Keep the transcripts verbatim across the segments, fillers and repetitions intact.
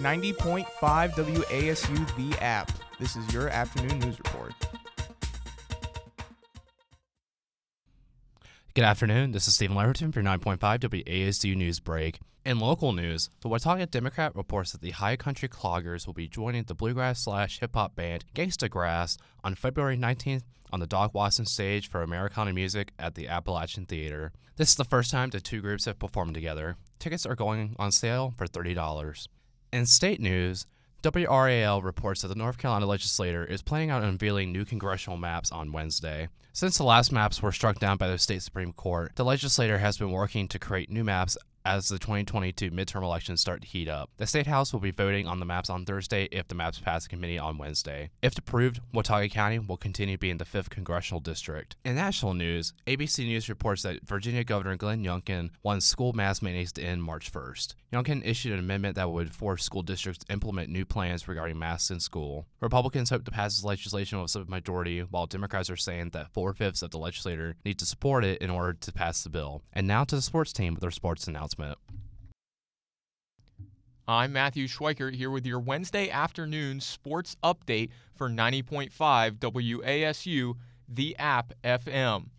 ninety point five W A S U The App. This is your afternoon news report. Good afternoon, this is Stephen Leverton for nine point five W A S U News Break. In local news, the Watauga Democrat reports that the High Country Cloggers will be joining the bluegrass slash hip-hop band Gangsta Grass on February nineteenth on the Doc Watson stage for Americana music at the Appalachian Theater. This is the first time the two groups have performed together. Tickets are going on sale for thirty dollars. In state news, W R A L reports that the North Carolina legislature is planning on unveiling new congressional maps on Wednesday. Since the last maps were struck down by the state Supreme Court, the legislature has been working to create new maps as the twenty twenty-two midterm elections start to heat up. The State House will be voting on the maps on Thursday if the maps pass the committee on Wednesday. If approved, Watauga County will continue being the fifth congressional district. In national news, A B C News reports that Virginia Governor Glenn Youngkin wants school mask mandates to end March first. Youngkin issued an amendment that would force school districts to implement new plans regarding masks in school. Republicans hope to pass this legislation with a majority, while Democrats are saying that four-fifths of the legislature need to support it in order to pass the bill. And now to the sports team with their sports announcement. I'm Matthew Schweiker here with your Wednesday afternoon sports update for ninety point five W A S U, the App F M.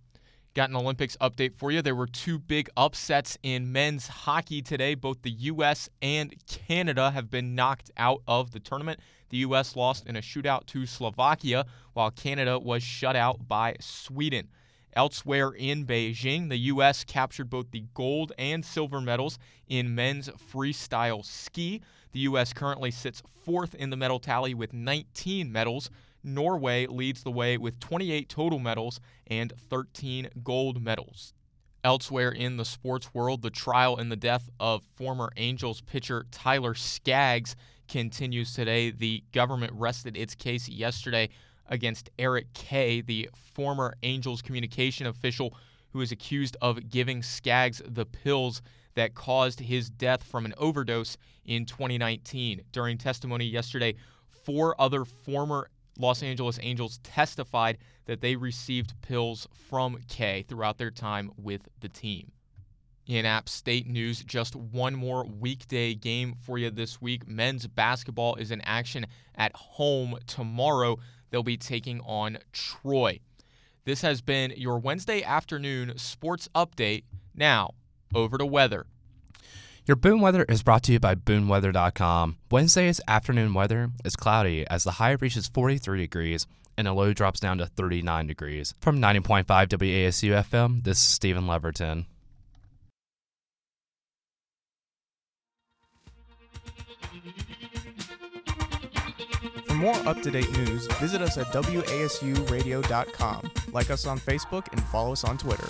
Got an Olympics update for you. There were two big upsets in men's hockey today. Both the U S and Canada have been knocked out of the tournament. The U S lost in a shootout to Slovakia, while Canada was shut out by Sweden. Elsewhere in Beijing, the U S captured both the gold and silver medals in men's freestyle ski. The U S currently sits fourth in the medal tally with nineteen medals. Norway leads the way with twenty-eight total medals and thirteen gold medals. Elsewhere in the sports world, the trial in the death of former Angels pitcher Tyler Skaggs continues today. The government rested its case yesterday against Eric Kay, the former Angels communication official who is accused of giving Skaggs the pills that caused his death from an overdose in twenty nineteen. During testimony yesterday, four other former Los Angeles Angels testified that they received pills from Kay throughout their time with the team. In App State news, just one more weekday game for you this week. Men's basketball is in action at home tomorrow. They'll be taking on Troy. This has been your Wednesday afternoon sports update. Now, over to weather. Your Boone Weather is brought to you by Boone Weather dot com. Wednesday's afternoon weather is cloudy as the high reaches forty-three degrees and the low drops down to thirty-nine degrees. From ninety point five W A S U F M, this is Stephen Leverton. For more up-to-date news, visit us at W A S U radio dot com. Like us on Facebook and follow us on Twitter.